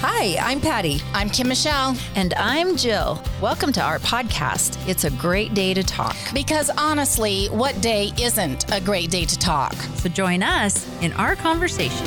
Hi, I'm Patty. I'm Kim Michelle. And I'm Jill. Welcome to our podcast, It's a Great Day to Talk. Because honestly, what day isn't a great day to talk? So join us in our conversation.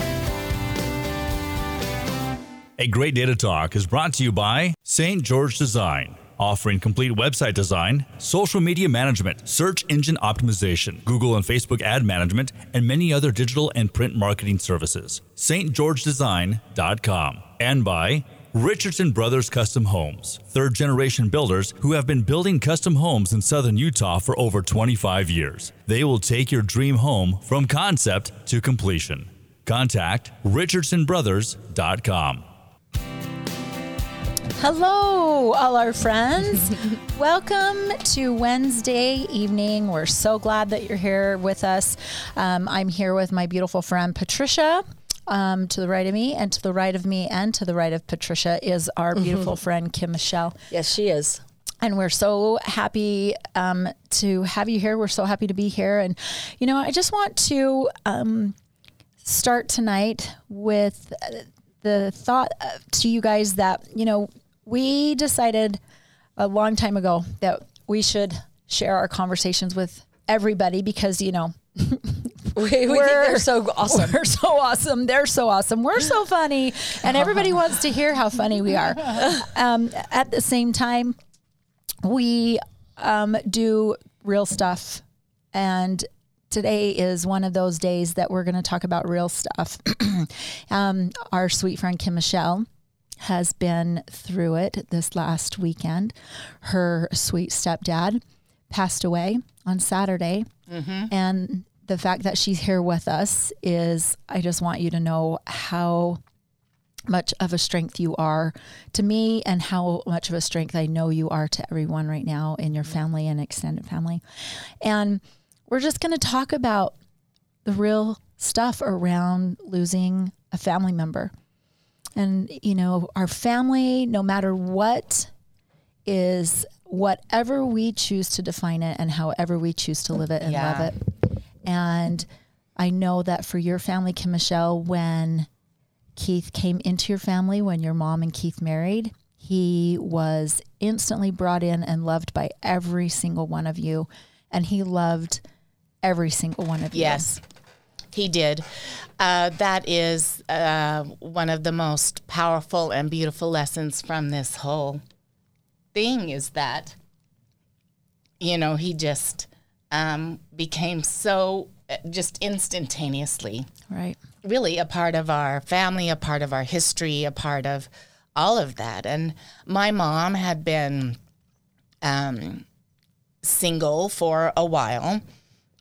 A Great Day to Talk is brought to you by St. George Design, offering complete website design, social media management, search engine optimization, Google and Facebook ad management, and many other digital and print marketing services. StGeorgeDesign.com. And by Richardson Brothers Custom Homes, third-generation builders who have been building custom homes in southern Utah for over 25 years. They will take your dream home from concept to completion. Contact RichardsonBrothers.com. Hello, all our friends. Welcome to Wednesday evening. We're so glad that you're here with us. I'm here with my beautiful friend, Patricia. To the right of me and to the right of me and to the right of Patricia is our beautiful friend, Kim Michelle. Yes, she is. And we're so happy to have you here. We're so happy to be here. And, you know, I just want to start tonight with the thought to you guys that, you know, we decided a long time ago that we should share our conversations with everybody because, you know, we think they're so awesome. We're so awesome. They're so awesome. We're so funny. And everybody wants to hear how funny we are. At the same time, we do real stuff. And today is one of those days that we're going to talk about real stuff. Our sweet friend Kim Michelle has been through it this last weekend. Her sweet stepdad passed away on Saturday. Mm-hmm. And the fact that she's here with us is, I just want you to know how much of a strength you are to me and how much of a strength I know you are to everyone right now in your family and extended family. And we're just going to talk about the real stuff around losing a family member. And, you know, our family, no matter what, is whatever we choose to define it and however we choose to live it and love it. And I know that for your family, Kim Michelle, when Keith came into your family, when your mom and Keith married, he was instantly brought in and loved by every single one of you. And he loved every single one of you. Yes, he did. That is one of the most powerful and beautiful lessons from this whole thing is that, you know, he just... became so just instantaneously, right? Really a part of our family, a part of our history, a part of all of that. And my mom had been single for a while,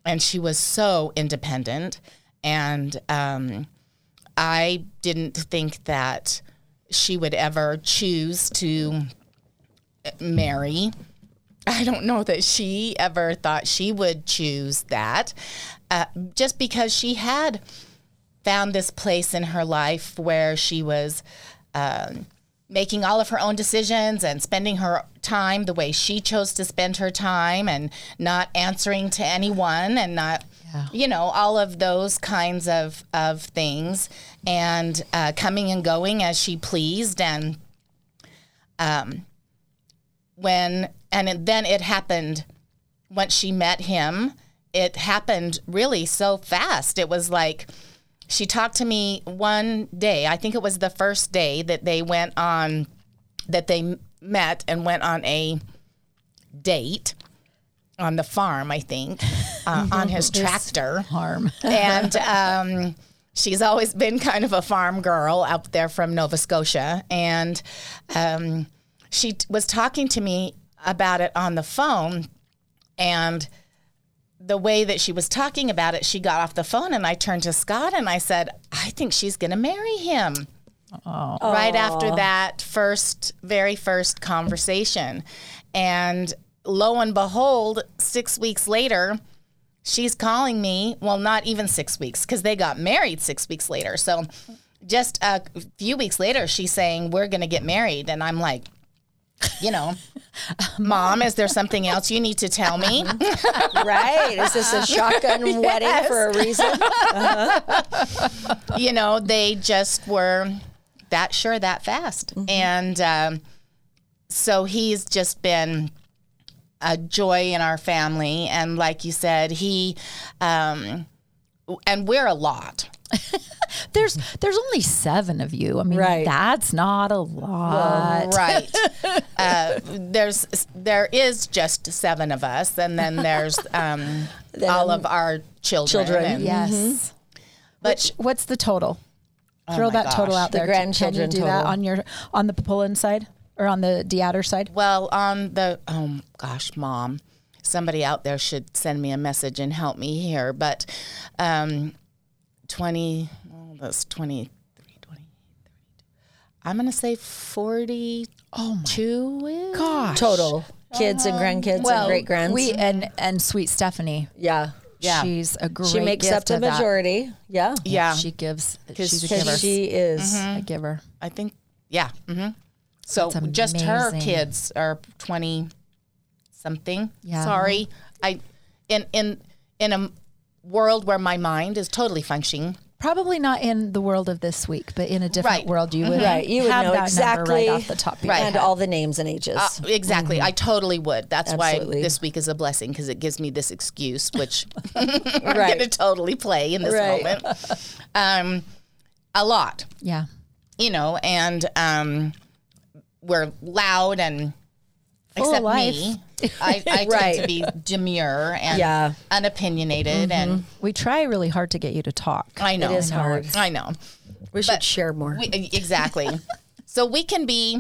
and she was so independent. And I didn't think that she would ever choose to marry. I don't know that she ever thought she would choose that, just because she had found this place in her life where she was making all of her own decisions and spending her time the way she chose to spend her time and not answering to anyone and not, you know, all of those kinds of things and coming and going as she pleased. And then it happened once she met him. It happened really so fast. It was like she talked to me one day. I think it was the first day that they went on, that they met and went on a date on the farm, I think, on his tractor. Farm. And she's always been kind of a farm girl out there from Nova Scotia. And she was talking to me about it on the phone, and the way that she was talking about it, she got off the phone and I turned to Scott and I said, I think she's going to marry him. Oh. Right after that very first conversation. And lo and behold, 6 weeks later, she's calling me. Well, not even 6 weeks, because they got married 6 weeks later. So just a few weeks later, she's saying, we're going to get married. And I'm like, you know, Mom, is there something else you need to tell me? Right. Is this a shotgun wedding for a reason? You know, they just were that fast. Mm-hmm. And so he's just been a joy in our family. And like you said, he, and we're a lot. There's only 7 of you. I mean, right. That's not a lot. Right. There is just 7 of us. And then there's all of our children. And, yes. Mm-hmm. But what's the total? Throw that total out there. The grandchildren total. Can you do that on the Popolin side or on the Dee Adder side? Well, on the, Mom, somebody out there should send me a message and help me here. But 23, 20. I'm going to say 42. Oh my gosh. Total. Kids and grandkids and great-grands. And sweet Stephanie. Yeah. Yeah. She's a great gift. She makes up the majority. That. Yeah. Yeah. She gives. She's a giver. She is a giver. I think. Yeah. Mm-hmm. So just her kids are 20-something. Yeah. Sorry. In a world where my mind is totally functioning. Probably not in the world of this week, but in a different world, you would know that exactly number right off the top of your head. And all the names and ages. Exactly. Mm-hmm. I totally would. That's why this week is a blessing, because it gives me this excuse, which I'm going to totally play in this moment. A lot. Yeah. You know, and we're loud and... Except me. I tend to be demure and unopinionated. Mm-hmm. And we try really hard to get you to talk. I know. It is hard. I know. We should share more. Exactly. So we can be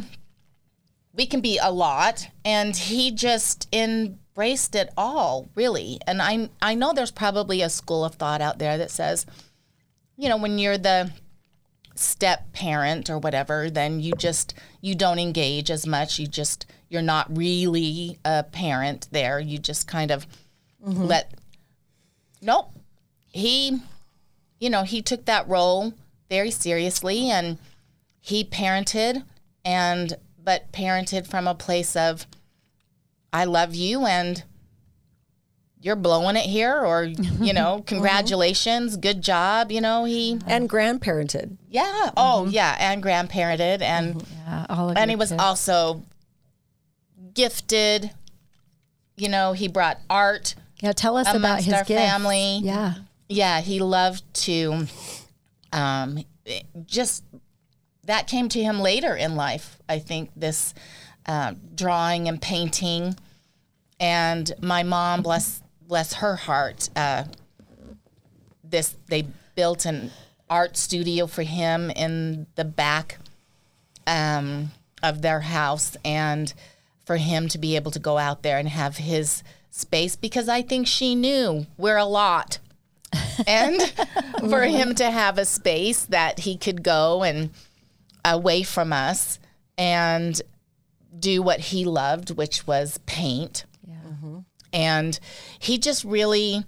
a lot. And he just embraced it all, really. And I know there's probably a school of thought out there that says, you know, when you're the step parent or whatever, then you don't engage as much. You're not really a parent there. You just kind of nope. He took that role very seriously, and he parented, but parented from a place of, I love you and you're blowing it here, or, you know, congratulations, good job, you know, And grandparented. Yeah. Mm-hmm. Oh, yeah, and grandparented. And, he was also gifted, you know, he brought art. Yeah, tell us about his family. Yeah. Yeah, he loved to, just, that came to him later in life, I think, this drawing and painting. And my mom, bless her heart, they built an art studio for him in the back of their house, and for him to be able to go out there and have his space, because I think she knew we're a lot. And for him to have a space that he could go and away from us and do what he loved, which was paint. And he just really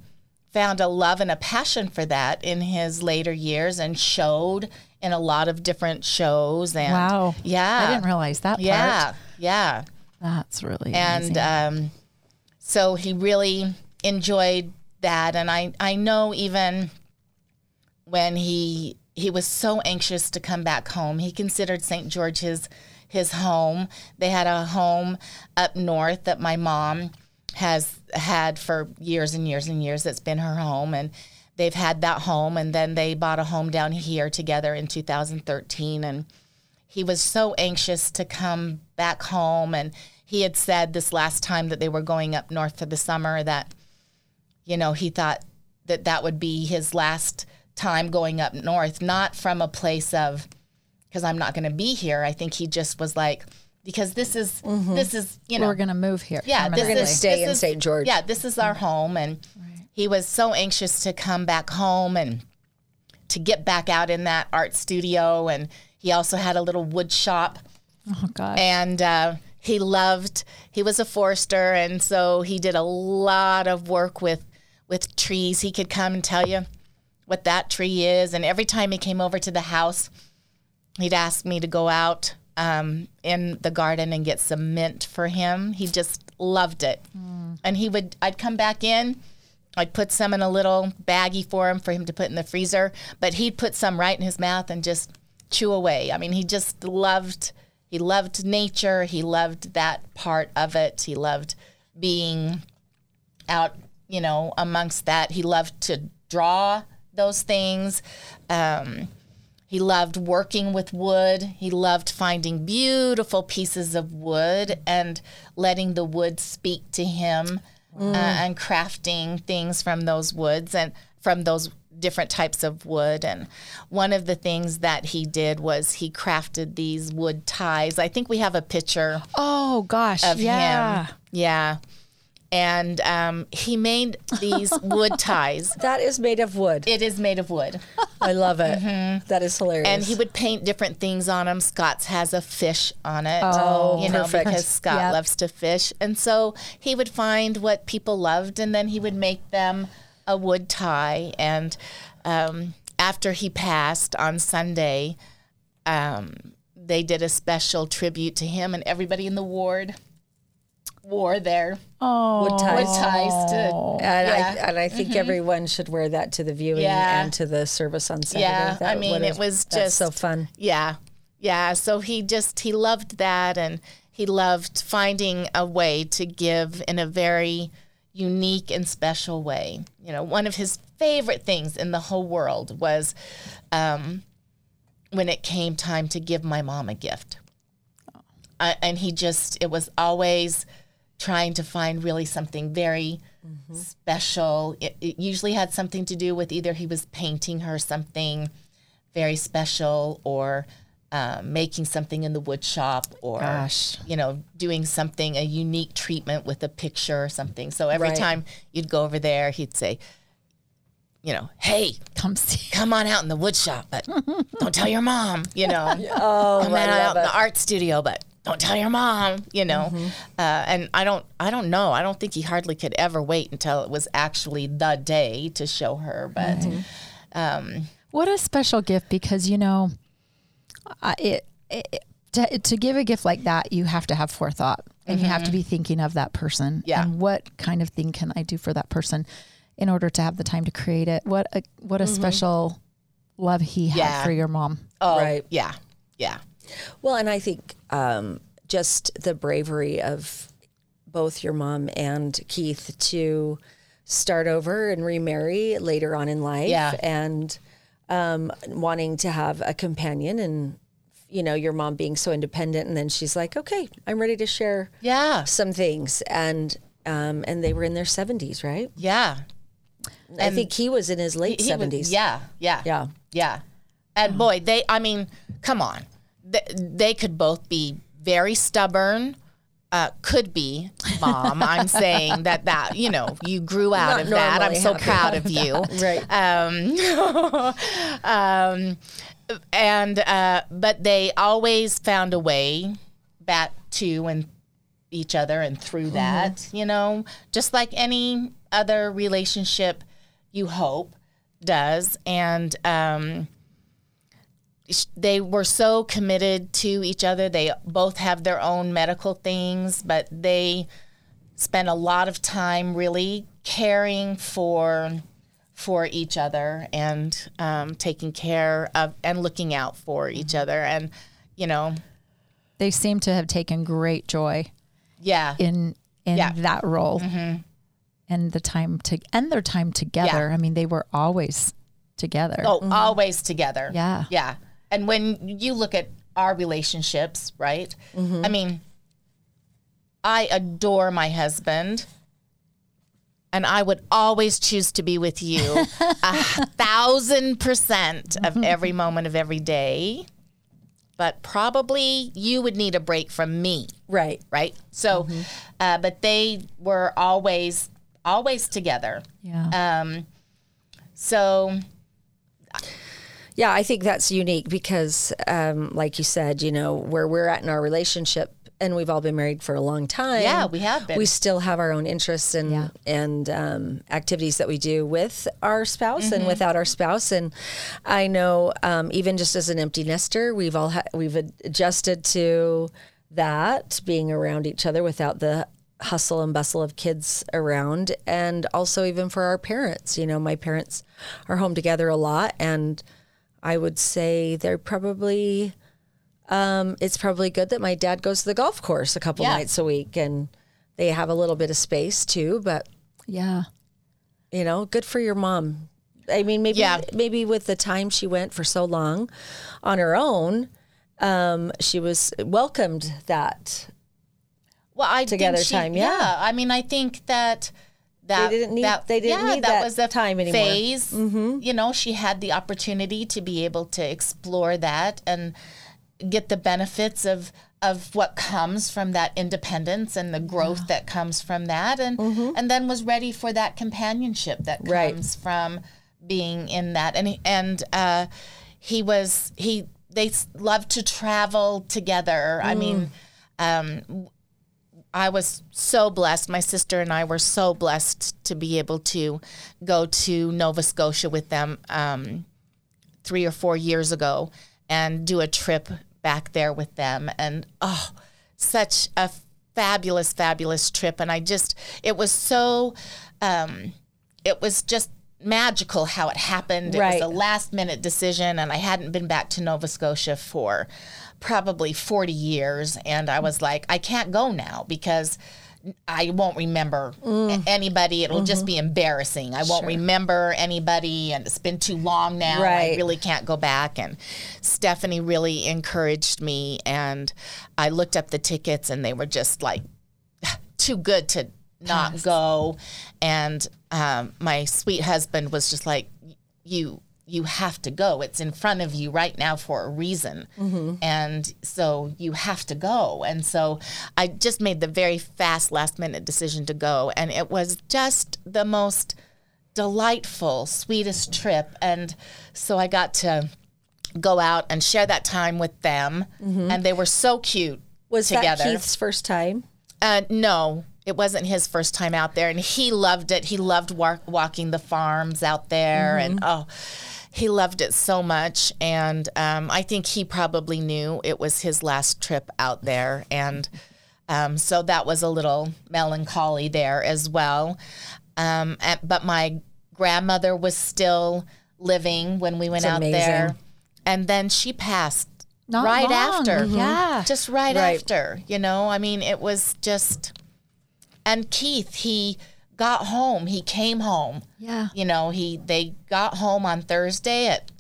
found a love and a passion for that in his later years, and showed in a lot of different shows. And wow. Yeah. I didn't realize that part. Yeah. Yeah. That's really amazing. And so he really enjoyed that. And I know even when he was so anxious to come back home, he considered St. George his home. They had a home up north that my mom has had for years and years and years. That's been her home, and they've had that home, and then they bought a home down here together in 2013, and he was so anxious to come back home. And he had said this last time that they were going up north for the summer that, you know, he thought that would be his last time going up north, not from a place of, because I'm not going to be here. I think he just was like, because this is, you know, we're going to move here. Yeah, we're going to stay in St. George. Yeah, this is our home. And he was so anxious to come back home and to get back out in that art studio. And he also had a little wood shop. Oh, God. And he was a forester. And so he did a lot of work with trees. He could come and tell you what that tree is. And every time he came over to the house, he'd ask me to go out in the garden and get some mint for him. He just loved it. And I'd come back in, I'd put some in a little baggie for him to put in the freezer, but he'd put some right in his mouth and just chew away. I mean, he just loved nature. He loved that part of it. He loved being out, you know, amongst that. He loved to draw those things. He loved working with wood. He loved finding beautiful pieces of wood and letting the wood speak to him and crafting things from those woods and from those different types of wood. And one of the things that he did was he crafted these wood ties. I think we have a picture of him. Yeah. And he made these wood ties. That is made of wood. It is made of wood. I love it. Mm-hmm. That is hilarious. And he would paint different things on them. Scott's has a fish on it. Oh, perfect. Because Scott loves to fish. And so he would find what people loved, and then he would make them a wood tie. And after he passed on Sunday, they did a special tribute to him, and everybody in the ward wore their wood ties and I think everyone should wear that to the viewing and to the service on Saturday. Yeah, that, I mean, it was just so fun. Yeah, yeah. So he loved that, and he loved finding a way to give in a very unique and special way. You know, one of his favorite things in the whole world was when it came time to give my mom a gift, and it was always trying to find really something very special. It usually had something to do with either he was painting her something very special, or making something in the wood shop, or doing something, a unique treatment with a picture or something. So every time you'd go over there, he'd say, hey, come on out in the wood shop, but don't tell your mom, come out in the art studio, but don't tell your mom, and I don't know. I don't think he hardly could ever wait until it was actually the day to show her. But what a special gift, because, to give a gift like that, you have to have forethought, and you have to be thinking of that person. Yeah. And what kind of thing can I do for that person in order to have the time to create it? What a special love he had for your mom. Oh, right. Yeah. Yeah. Well, and I think just the bravery of both your mom and Keith to start over and remarry later on in life, and wanting to have a companion, and your mom being so independent, and then she's like, okay, I'm ready to share some things, and they were in their 70s, right? Yeah. I think he was in his late 70s. Yeah. And boy, come on. They could both be very stubborn, could be, Mom. I'm saying that, you grew out of that. I'm so proud of you. Right. But they always found a way back to and each other and through that, just like any other relationship, you hope, does. And, they were so committed to each other. They both have their own medical things, but they spent a lot of time really caring for each other, and taking care of and looking out for each other. And, they seem to have taken great joy in that role and their time together. Yeah. I mean, they were always together. Oh, always together. Yeah. Yeah. And when you look at our relationships, right? Mm-hmm. I mean, I adore my husband, and I would always choose to be with you 1,000% of every moment of every day. But probably you would need a break from me. Right. Right. So, but they were always together. Yeah. So... Yeah, I think that's unique because, like you said, where we're at in our relationship, and we've all been married for a long time. Yeah, we have been. We still have our own interests and activities that we do with our spouse and without our spouse. And I know even just as an empty nester, we've adjusted to that, being around each other without the hustle and bustle of kids around, and also even for our parents. My parents are home together a lot, and I would say they're probably, it's probably good that my dad goes to the golf course a couple nights a week, and they have a little bit of space too, but you know, good for your mom. I mean, maybe with the time she went for so long on her own, she was welcomed that. Well, I together think she, time. Yeah. yeah. I mean, I think that they didn't need that was the time anymore. Phase, mm-hmm. You know, she had the opportunity to be able to explore that and get the benefits of what comes from that independence and the growth that comes from that, and mm-hmm. and then was ready for that companionship that comes from being in that. And they loved to travel together. Mm. I mean, I was so blessed. My sister and I were so blessed to be able to go to Nova Scotia with them 3 or 4 years ago and do a trip back there with them. And, such a fabulous, fabulous trip. And it was so, it was just magical how it happened. Right. It was a last minute decision, and I hadn't been back to Nova Scotia for probably 40 years. And I was like, I can't go now because I won't remember anybody. It'll just be embarrassing. I won't remember anybody, and it's been too long now. Right. I really can't go back. And Stephanie really encouraged me, and I looked up the tickets, and they were just like too good to not go. And my sweet husband was just like, you have to go. It's in front of you right now for a reason. Mm-hmm. And so you have to go. And so I just made the very fast last minute decision to go. And it was just the most delightful, sweetest trip. And so I got to go out and share that time with them. Mm-hmm. And they were so cute together. Was that Keith's first time? No. It wasn't his first time out there, and he loved it. He loved walking the farms out there, mm-hmm. and he loved it so much. And I think he probably knew it was his last trip out there, and so that was a little melancholy there as well. But my grandmother was still living when we went out there, and then she passed not long after. Mm-hmm. Yeah, just right after. You know, I mean, it was just. And Keith, he got home. He came home. Yeah. You know, they got home on Thursday at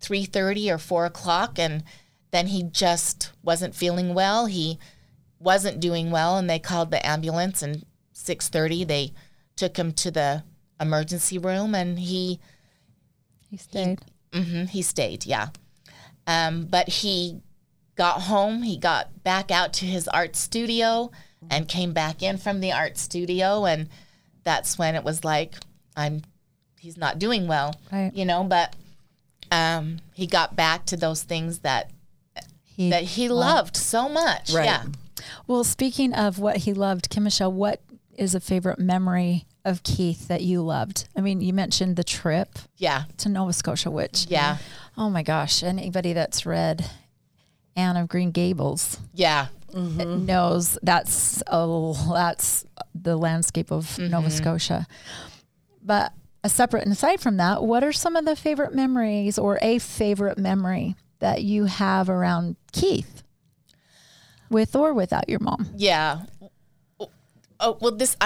3:30 or 4:00, and then he just wasn't feeling well. He wasn't doing well, and they called the ambulance, and 6:30 they took him to the emergency room, and he stayed. He stayed, yeah. But he got home. He got back out to his art studio and came back in from the art studio, and that's when it was like, he's not doing well, you know, but he got back to those things that he loved so much. Right. Yeah. Well, speaking of what he loved, Kim Michelle, what is a favorite memory of Keith that you loved? I mean, you mentioned the trip to Nova Scotia, which, oh my gosh, anybody that's read Anne of Green Gables. Yeah. Mm-hmm. Knows that's the landscape of Nova Scotia. But aside from that, what are some of the favorite memories, or a favorite memory that you have around Keith, with or without your mom? Yeah. Oh well, this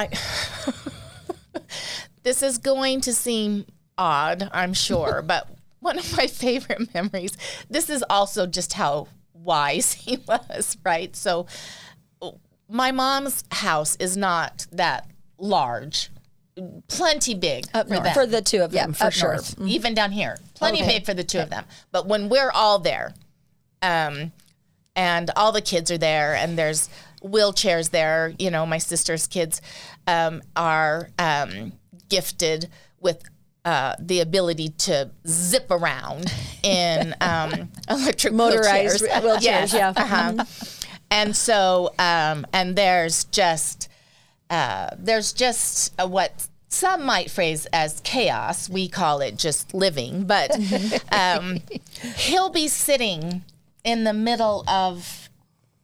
is going to seem odd, I'm sure, but one of my favorite memories. This is also just how wise he was, right? So my mom's house is not that large, plenty big for the two of them, for sure. Mm-hmm. Even down here, plenty big for the two of them. But when we're all there, and all the kids are there, and there's wheelchairs there, you know, my sister's kids are gifted with the ability to zip around in electric motorized wheelchairs. And so, and there's just what some might phrase as chaos. We call it just living, but he'll be sitting in the middle of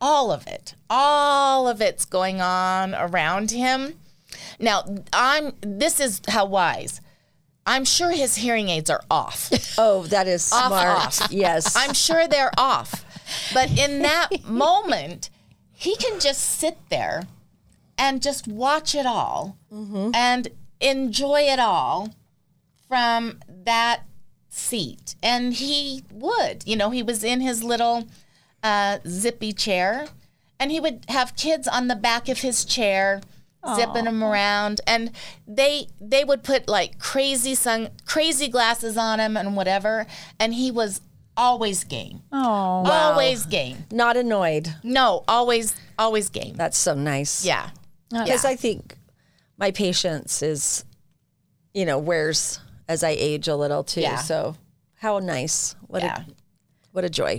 all of it. All of it's going on around him. Now, this is how wise. I'm sure his hearing aids are off. Oh, that is smart. Off. Yes. I'm sure they're off. But in that moment, he can just sit there and just watch it all and enjoy it all from that seat. And he would, you know, he was in his little zippy chair, and he would have kids on the back of his chair zipping them around, and they would put like crazy glasses on him and whatever, and he was always game. Oh, wow. Always game. Not annoyed. No, always game. That's so nice. Yeah. Because I think my patience is, you know, wears as I age a little too. Yeah. So how nice. What a joy.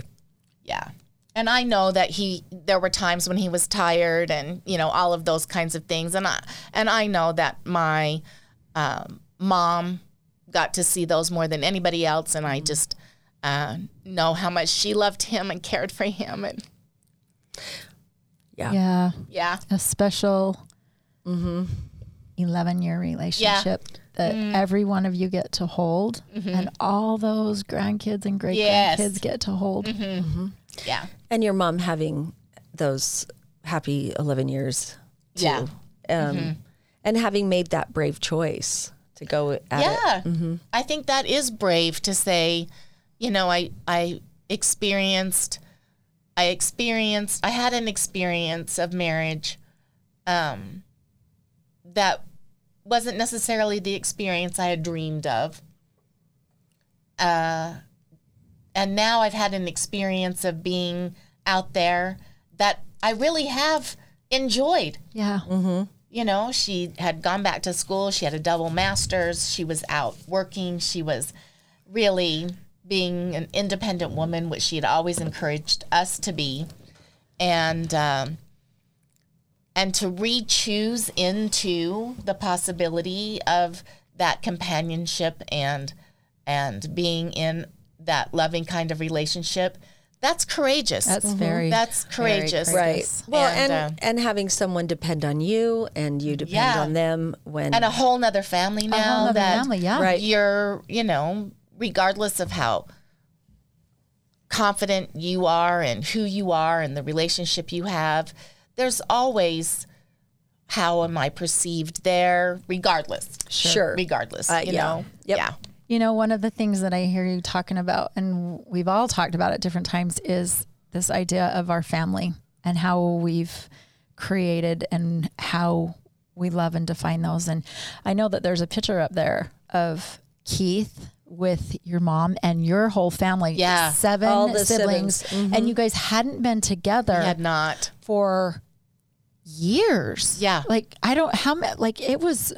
Yeah. And I know that there were times when he was tired and, you know, all of those kinds of things. And I know that my mom got to see those more than anybody else. And I just know how much she loved him and cared for him, and yeah, a special 11-year relationship that every one of you get to hold, and all those grandkids and great grandkids get to hold. Yeah, and your mom having those happy 11 years, too, and having made that brave choice to go at it. I think that is brave to say. You know, I had an experience of marriage that wasn't necessarily the experience I had dreamed of. And now I've had an experience of being out there that I really have enjoyed. Yeah. You know, she had gone back to school. She had a double master's. She was out working. She was really being an independent woman, which she had always encouraged us to be, and to re-choose into the possibility of that companionship and being in that loving kind of relationship, that's courageous. That's courageous. Very courageous. Right. Well, and having someone depend on you and you depend on them when and a whole nother family now. A whole nother family, right. You're, you know, regardless of how confident you are and who you are and the relationship you have, there's always, how am I perceived there? Regardless. Sure. Regardless, you know? Yep. Yeah. You know, one of the things that I hear you talking about, and we've all talked about at different times, is this idea of our family and how we've created and how we love and define those. And I know that there's a picture up there of Keith with your mom and your whole family, seven all the siblings. And you guys hadn't been together, we had not, for years. Yeah, like I don't how many, like it was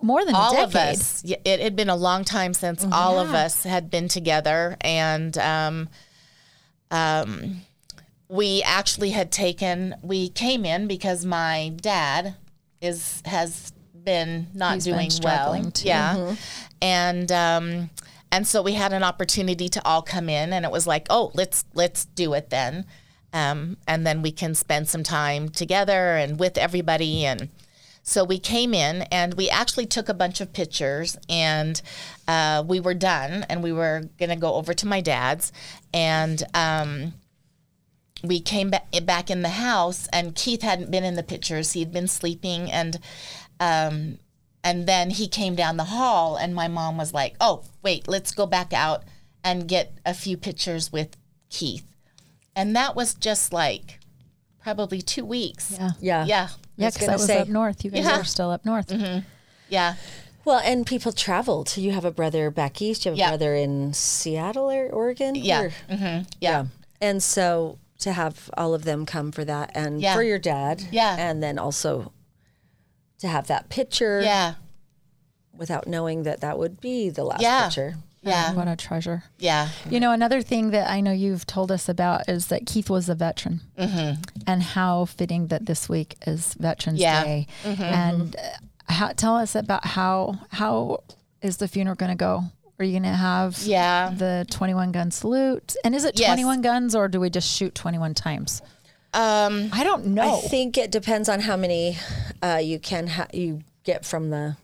more than all a decade. Of us. It had been a long time since all of us had been together, and we actually had taken. We came in because my dad has been not He's doing been well. Too. Yeah. And so we had an opportunity to all come in, and it was like, oh, let's do it then. And then we can spend some time together and with everybody. And so we came in, and we actually took a bunch of pictures, and we were done, and we were going to go over to my dad's, and we came back in the house, and Keith hadn't been in the pictures. He'd been sleeping, and then he came down the hall, and my mom was like, oh, wait, let's go back out and get a few pictures with Keith. And that was just like probably 2 weeks. Yeah. Yeah, because I was up north. You guys were still up north. Yeah. Well, and people traveled. You have a brother back east. You have a brother in Seattle or Oregon. Yeah. And so to have all of them come for that and for your dad. Yeah. And then also to have that picture without knowing that would be the last picture. Yeah. Oh, what a treasure. Yeah. You know, another thing that I know you've told us about is that Keith was a veteran, and how fitting that this week is Veterans Day. And tell us about how is the funeral going to go? Are you going to have the 21-gun salute? And is it 21 guns, or do we just shoot 21 times? I don't know. I think it depends on how many you get from the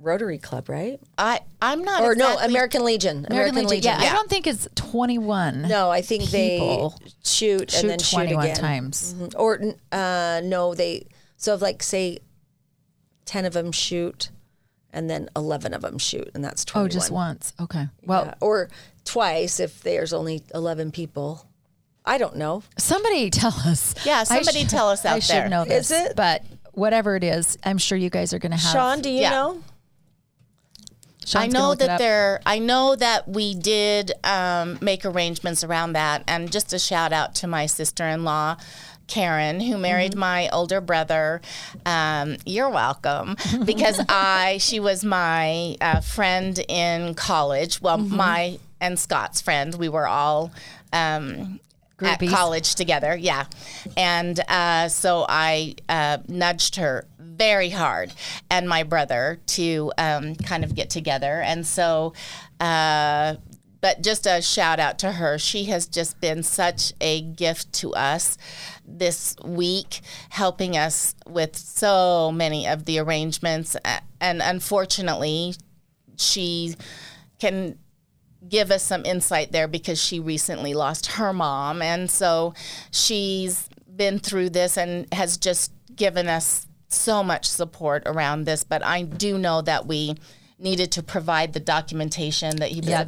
Rotary Club, right? I'm not. Or exactly, no, American Legion. Yeah. I don't think it's 21. No, I think people they shoot and then 21 shoot again. Times. Mm-hmm. Or no, they so if like say 10 of them shoot, and then 11 of them shoot, and that's 21. Oh, just once. Okay. Well, yeah. Or twice if there's only 11 people. I don't know. Somebody tell us. Yeah, somebody tell us out there. I should know this. Is it? But whatever it is, I'm sure you guys are going to have. Shawn, do you know? Sean's I know that we did make arrangements around that, and just a shout out to my sister-in-law, Karen, who married mm-hmm. my older brother. You're welcome, because she was my friend in college. Well, mm-hmm. my and Scott's friend. We were all at college together, yeah. And so I nudged her very hard and my brother to kind of get together. And so, but just a shout out to her. She has just been such a gift to us this week, helping us with so many of the arrangements. And unfortunately, she can give us some insight there because she recently lost her mom. And so she's been through this and has just given us so much support around this. But I do know that we needed to provide the documentation that he was a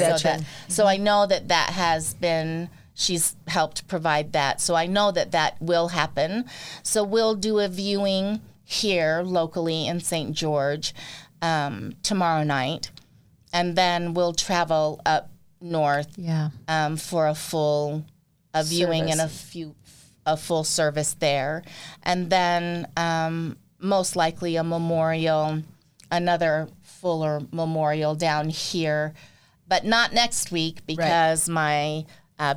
veteran. So I know that that has been, she's helped provide that. So I know that that will happen. So we'll do a viewing here locally in St. George tomorrow night. And then we'll travel up north for a full viewing and a full service there. And then most likely a memorial, another fuller memorial down here, but not next week because my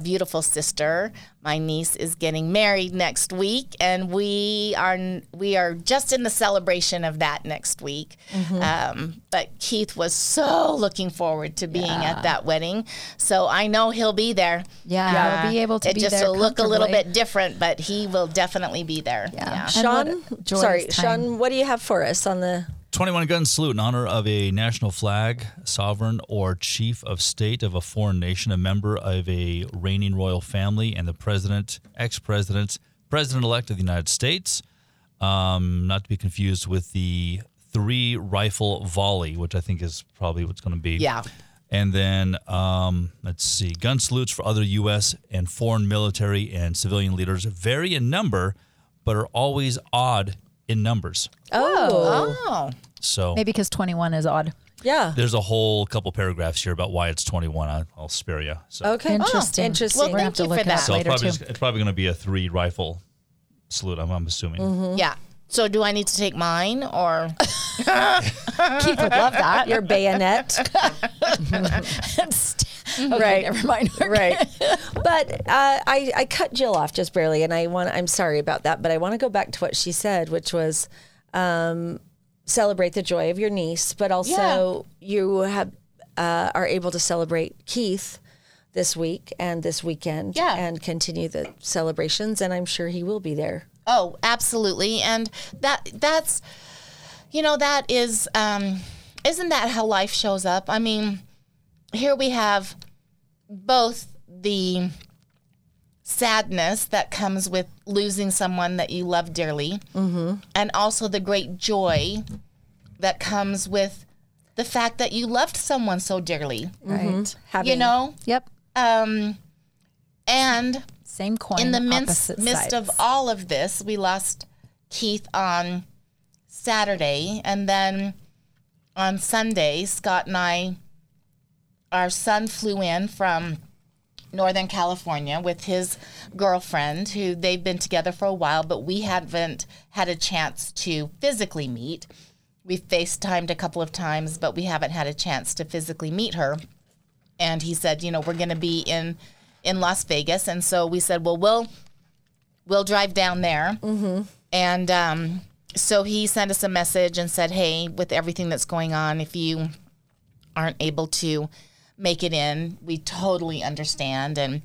beautiful sister, my niece, is getting married next week, and we are just in the celebration of that next week. Mm-hmm. But Keith was so looking forward to being at that wedding, so I know he'll be there. Yeah, he'll be able to. It be just there will look a little bit different, but he will definitely be there. Yeah. Sean, what do you have for us on the 21 gun salute in honor of a national flag, sovereign or chief of state of a foreign nation, a member of a reigning royal family, and the president, ex-president, president-elect of the United States. Not to be confused with the three-rifle volley, which I think is probably what's going to be. Yeah. And then, let's see, gun salutes for other U.S. and foreign military and civilian leaders vary in number, but are always odd in numbers. Oh. So maybe because 21 is odd. Yeah. There's a whole couple paragraphs here about why it's 21. I'll spare you. So. Okay. Interesting. Well, thank you for that. So it's probably going to be a 3-rifle salute, I'm assuming. Mm-hmm. Yeah. So do I need to take mine or? Keith would love that. Your bayonet. Okay, right. Never mind. Right. But I cut Jill off just barely, and I'm sorry about that, but I want to go back to what she said, which was celebrate the joy of your niece, but also you have are able to celebrate Keith this week and this weekend and continue the celebrations, and I'm sure he will be there. Oh, absolutely. And that's that is isn't that how life shows up? I mean, here we have both the sadness that comes with losing someone that you love dearly, mm-hmm. and also the great joy that comes with the fact that you loved someone so dearly. Right. Mm-hmm. Yep. And same coin. In the midst of all of this, we lost Keith on Saturday, and then on Sunday, Scott and I, our son flew in from Northern California with his girlfriend, who they've been together for a while, but we haven't had a chance to physically meet. We've FaceTimed a couple of times, but we haven't had a chance to physically meet her. And he said, we're going to be in Las Vegas. And so we said, well, we'll drive down there. Mm-hmm. And so he sent us a message and said, hey, with everything that's going on, if you aren't able to make it in, we totally understand. And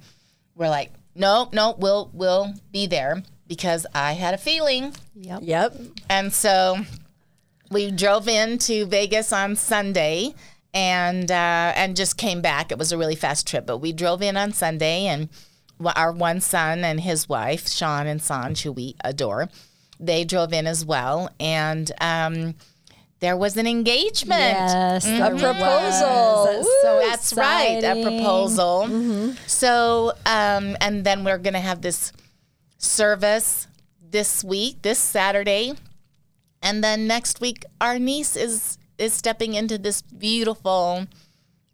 we're like, no, we'll be there, because I had a feeling. Yep. And so We drove into Vegas on Sunday and just came back. It was a really fast trip, but we drove in on Sunday, and our one son and his wife, Sean and Sanj, who we adore, they drove in as well. And there was an engagement. Yes, mm-hmm. A proposal. That's so exciting. That's right, a proposal. Mm-hmm. So, and then we're going to have this service this week, this Saturday. And then next week, our niece is stepping into this beautiful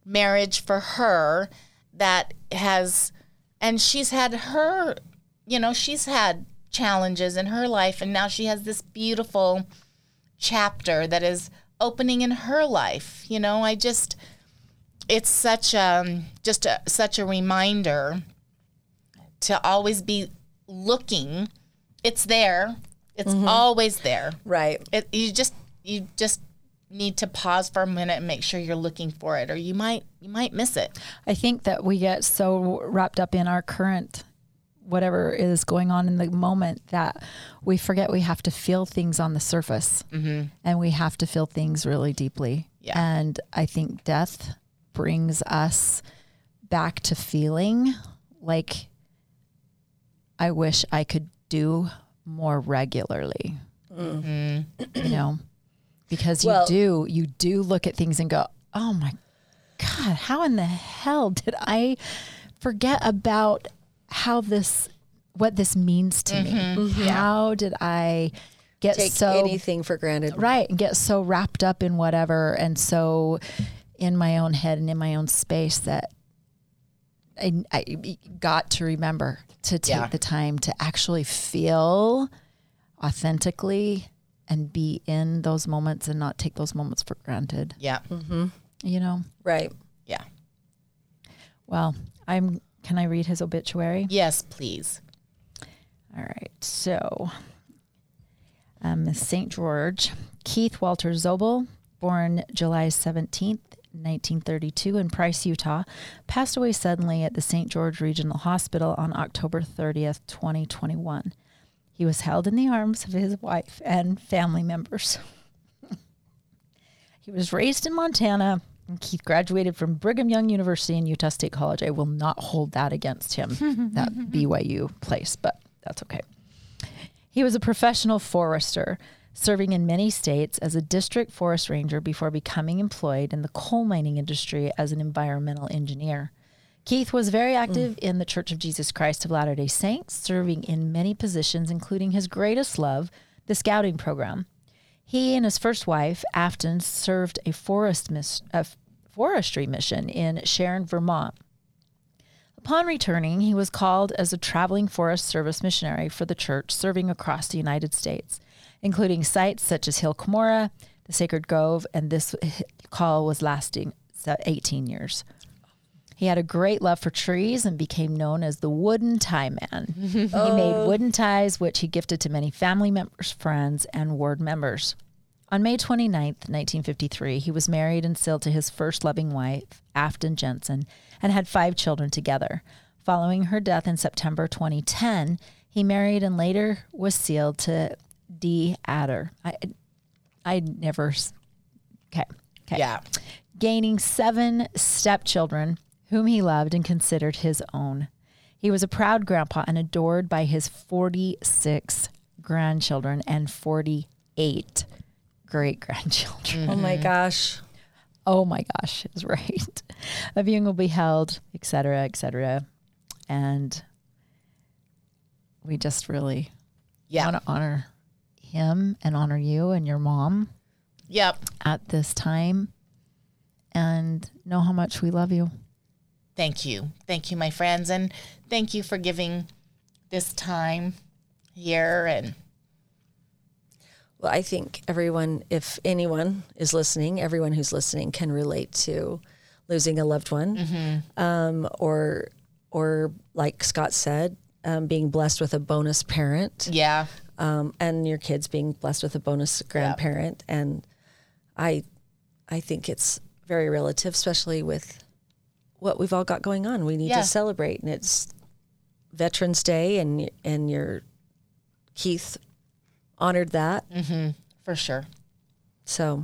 marriage for her that has, and she's had her, you know, she's had challenges in her life, and now she has this beautiful chapter that is opening in her life. You know, I just, it's such a, just a, such a reminder to always be looking. It's there. It's mm-hmm. always there. Right. It, you just need to pause for a minute and make sure you're looking for it, or you might miss it. I think that we get so wrapped up in our current whatever is going on in the moment that we forget we have to feel things on the surface, mm-hmm. and we have to feel things really deeply. Yeah. And I think death brings us back to feeling like I wish I could do more regularly, mm-hmm. you know, because you do look at things and go, oh my God, how in the hell did I forget about what this means to mm-hmm. me? Mm-hmm. How did I take anything for granted? Right. And get so wrapped up in whatever. And so in my own head and in my own space that I got to remember to take the time to actually feel authentically and be in those moments and not take those moments for granted. Yeah. Mm-hmm. You know? Right. Yeah. Well, can I read his obituary? Yes, please. All right. So, St. George, Keith Walter Zobel, born July 17th, 1932 in Price, Utah, passed away suddenly at the St. George Regional Hospital on October 30th, 2021. He was held in the arms of his wife and family members. He was raised in Montana, and Keith graduated from Brigham Young University and Utah State College. I will not hold that against him, that BYU place, but that's okay. He was a professional forester, serving in many states as a district forest ranger before becoming employed in the coal mining industry as an environmental engineer. Keith was very active in the Church of Jesus Christ of Latter-day Saints, serving in many positions, including his greatest love, the scouting program. He and his first wife, Afton, served a forestry mission in Sharon, Vermont. Upon returning, he was called as a traveling forest service missionary for the church, serving across the United States, including sites such as Hill Cumorah, the Sacred Grove, and this call was lasting 18 years. He had a great love for trees and became known as the Wooden Tie Man. Oh. He made wooden ties, which he gifted to many family members, friends, and ward members. On May 29th, 1953, he was married and sealed to his first loving wife, Afton Jensen, and had 5 children together. Following her death in September 2010, he married and later was sealed to Dee Adder. Yeah. Gaining 7 stepchildren whom he loved and considered his own. He was a proud grandpa and adored by his 46 grandchildren and 48 great-grandchildren. Mm-hmm. Oh my gosh, is right. A viewing will be held, et cetera, et cetera. And we just really want to honor him and honor you and your mom at this time, and know how much we love you. Thank you. Thank you, my friends. And thank you for giving this time here. And well, I think everyone, if anyone is listening, everyone who's listening can relate to losing a loved one, mm-hmm. Or like Scott said, being blessed with a bonus parent. Yeah. And your kids being blessed with a bonus grandparent. Yeah. And I think it's very relative, especially with what we've all got going on. We need to celebrate, and it's Veterans Day, and your Keith honored that. Mm-hmm. For sure. So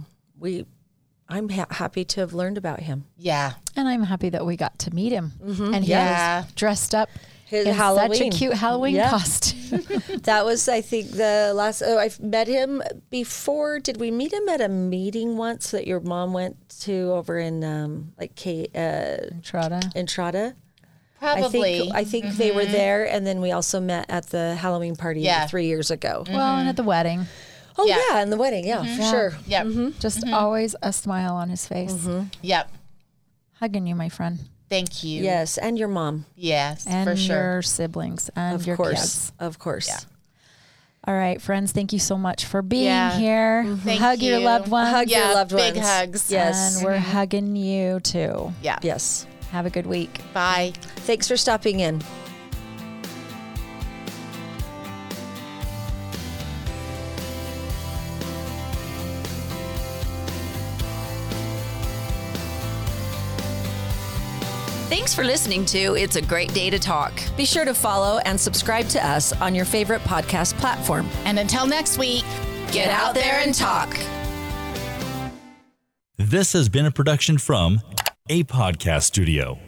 I'm happy to have learned about him. Yeah. And I'm happy that we got to meet him. Mm-hmm. And he was dressed up in Halloween. Such a cute Halloween costume. That was, I think, the last... Oh, I've met him before. Did we meet him at a meeting once that your mom went to over in, Entrada? Probably. I think they were there, and then we also met at the Halloween party 3 years ago. Mm-hmm. Well, and at the wedding. Oh, yeah, and the wedding, for sure. Yep. Mm-hmm. Just always a smile on his face. Mm-hmm. Yep. Hugging you, my friend. Thank you. Yes, and your mom. Yes, and for sure. And your siblings and of your course. Kids. Of course. Yeah. All right, friends, thank you so much for being here. Mm-hmm. Hug your loved ones. Hug your loved ones. Big hugs. Yes. And we're hugging you, too. Yeah. Yes. Have a good week. Bye. Thanks for stopping in. Thanks for listening to It's a Great Day to Talk. Be sure to follow and subscribe to us on your favorite podcast platform. And until next week, get out there and talk. This has been a production from a podcast studio.